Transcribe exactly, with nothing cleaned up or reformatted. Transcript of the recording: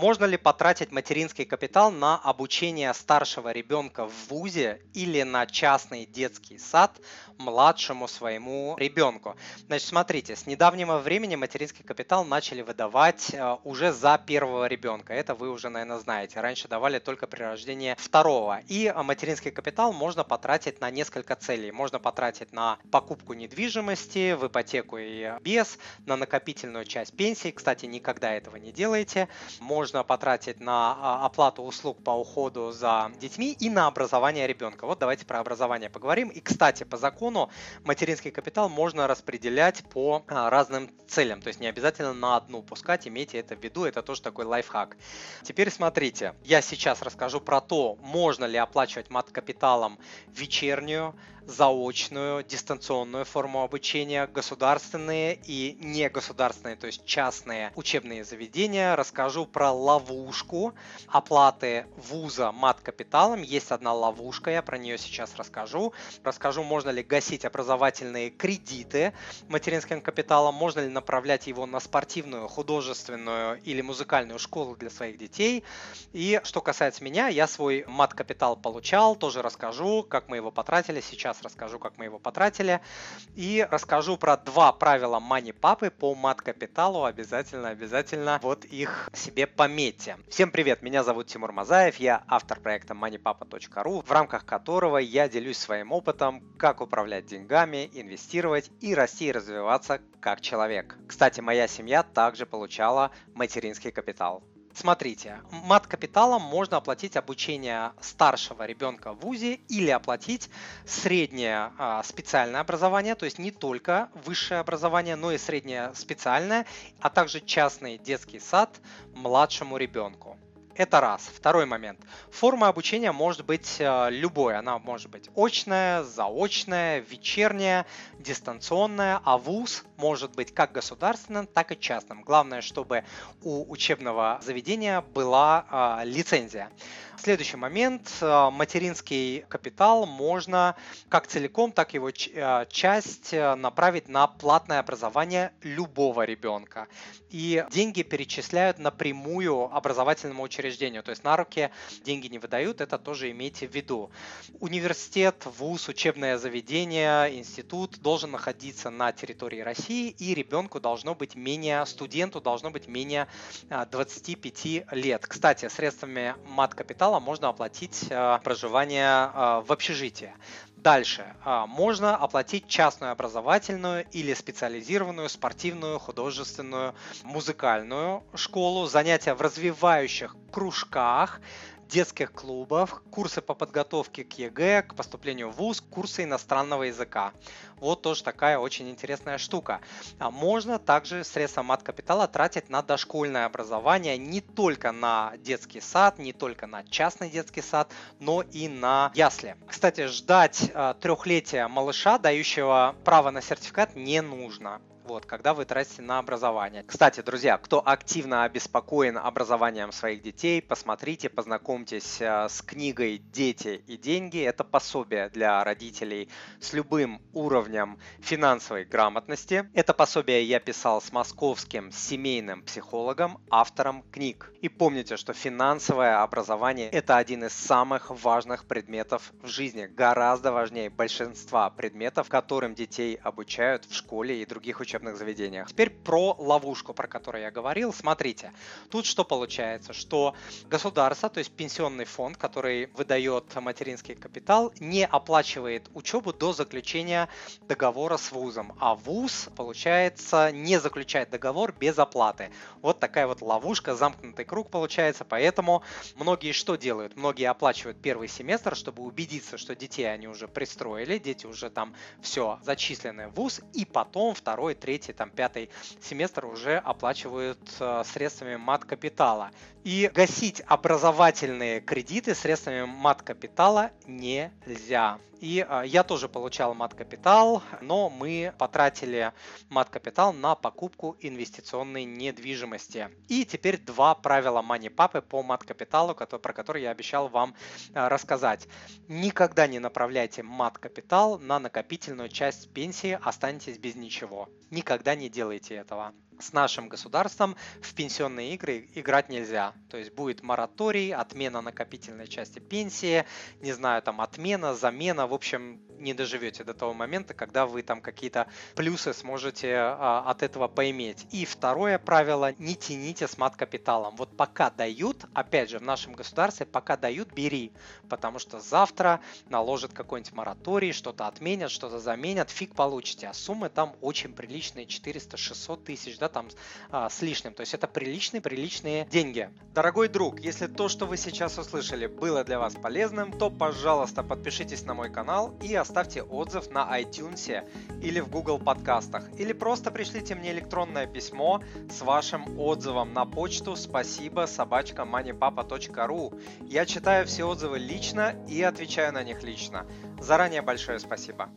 Можно ли потратить материнский капитал на обучение старшего ребенка в вузе или на частный детский сад младшему своему ребенку? Значит, смотрите, с недавнего времени материнский капитал начали выдавать уже за первого ребенка. Это вы уже, наверное, знаете. Раньше давали только при рождении второго. И материнский капитал можно потратить на несколько целей. Можно потратить на покупку недвижимости, в ипотеку и без, на накопительную часть пенсии. Кстати, никогда этого не делайте. Можно Можно потратить на оплату услуг по уходу за детьми и на образование ребенка. Вот давайте про образование поговорим. И, кстати, по закону материнский капитал можно распределять по разным целям. То есть не обязательно на одну пускать, имейте это в виду. Это тоже такой лайфхак. Теперь смотрите, я сейчас расскажу про то, можно ли оплачивать мат-капиталом вечернюю, заочную, дистанционную форму обучения, государственные и негосударственные, то есть частные учебные заведения. Расскажу про ловушку оплаты вуза мат-капиталом. Есть одна ловушка, я про нее сейчас расскажу. Расскажу, можно ли гасить образовательные кредиты материнским капиталом, можно ли направлять его на спортивную, художественную или музыкальную школу для своих детей. И что касается меня, я свой мат-капитал получал, тоже расскажу, как мы его потратили. Сейчас расскажу, как мы его потратили. И расскажу про два правила MoneyPapa по мат-капиталу. Обязательно, обязательно вот их себе пометьте. Всем привет, меня зовут Тимур Мазаев, я автор проекта MoneyPapa точка ру, в рамках которого я делюсь своим опытом, как управлять деньгами, инвестировать и расти и развиваться как человек. Кстати, моя семья также получала материнский капитал. Смотрите, мат-капиталом можно оплатить обучение старшего ребенка в вузе или оплатить среднее специальное образование, то есть не только высшее образование, но и среднее специальное, а также частный детский сад младшему ребенку. Это раз. Второй момент. Форма обучения может быть любой. Она может быть очная, заочная, вечерняя, дистанционная, а вуз может быть как государственным, так и частным. Главное, чтобы у учебного заведения была э, лицензия. Следующий момент. Материнский капитал можно как целиком, так и его часть направить на платное образование любого ребенка. И деньги перечисляют напрямую образовательному учреждению. То есть на руки деньги не выдают, это тоже имейте в виду. Университет, вуз, учебное заведение, институт должен находиться на территории России, и ребенку должно быть менее, студенту должно быть менее двадцати пяти лет. Кстати, средствами мат-капитала можно оплатить э, проживание э, в общежитии. Дальше. Э, можно оплатить частную образовательную или специализированную спортивную, художественную, музыкальную школу, занятия в развивающих кружках, детских клубов, курсы по подготовке к ЕГЭ, к поступлению в вуз, курсы иностранного языка. Вот тоже такая очень интересная штука. Можно также средства мат-капитала тратить на дошкольное образование, не только на детский сад, не только на частный детский сад, но и на ясли. Кстати, ждать трехлетия малыша, дающего право на сертификат, не нужно. Вот, когда вы тратите на образование. Кстати, друзья, кто активно обеспокоен образованием своих детей, посмотрите, познакомьтесь с книгой «Дети и деньги». Это пособие для родителей с любым уровнем финансовой грамотности. Это пособие я писал с московским семейным психологом, автором книг. И помните, что финансовое образование – это один из самых важных предметов в жизни, гораздо важнее большинства предметов, которым детей обучают в школе и других учебниках. заведениях. Теперь про ловушку, про которую я говорил. Смотрите, тут что получается, что государство, то есть пенсионный фонд, который выдает материнский капитал, не оплачивает учебу до заключения договора с вузом, а вуз, получается, не заключает договор без оплаты. Вот такая вот ловушка, замкнутый круг получается, поэтому многие что делают? Многие оплачивают первый семестр, чтобы убедиться, что детей они уже пристроили, дети уже там все зачислены в вуз, и потом второй, третий, там, пятый семестр уже оплачивают э, средствами мат-капитала. И гасить образовательные кредиты средствами мат-капитала нельзя. И э, я тоже получал мат-капитал, но мы потратили мат-капитал на покупку инвестиционной недвижимости. И теперь два правила MoneyPapa по мат-капиталу, который, про которые я обещал вам э, рассказать. Никогда не направляйте мат-капитал на накопительную часть пенсии, останетесь без ничего. Никогда не делайте этого. с нашим государством в пенсионные игры играть нельзя. То есть будет мораторий, отмена накопительной части пенсии, не знаю, там отмена, замена. В общем, не доживете до того момента, когда вы там какие-то плюсы сможете а, от этого поиметь. И второе правило, не тяните с мат-капиталом. Вот пока дают, опять же, в нашем государстве, пока дают, бери. Потому что завтра наложат какой-нибудь мораторий, что-то отменят, что-то заменят, фиг получите. А суммы там очень приличные, четыреста-шестьсот тысяч, да, там а, с лишним. То есть это приличные-приличные деньги. Дорогой друг, если то, что вы сейчас услышали, было для вас полезным, то, пожалуйста, подпишитесь на мой канал и оставьте отзыв на iTunes или в Google подкастах. Или просто пришлите мне электронное письмо с вашим отзывом на почту спасибо собачка moneypapa точка ру. Я читаю все отзывы лично и отвечаю на них лично. Заранее большое спасибо.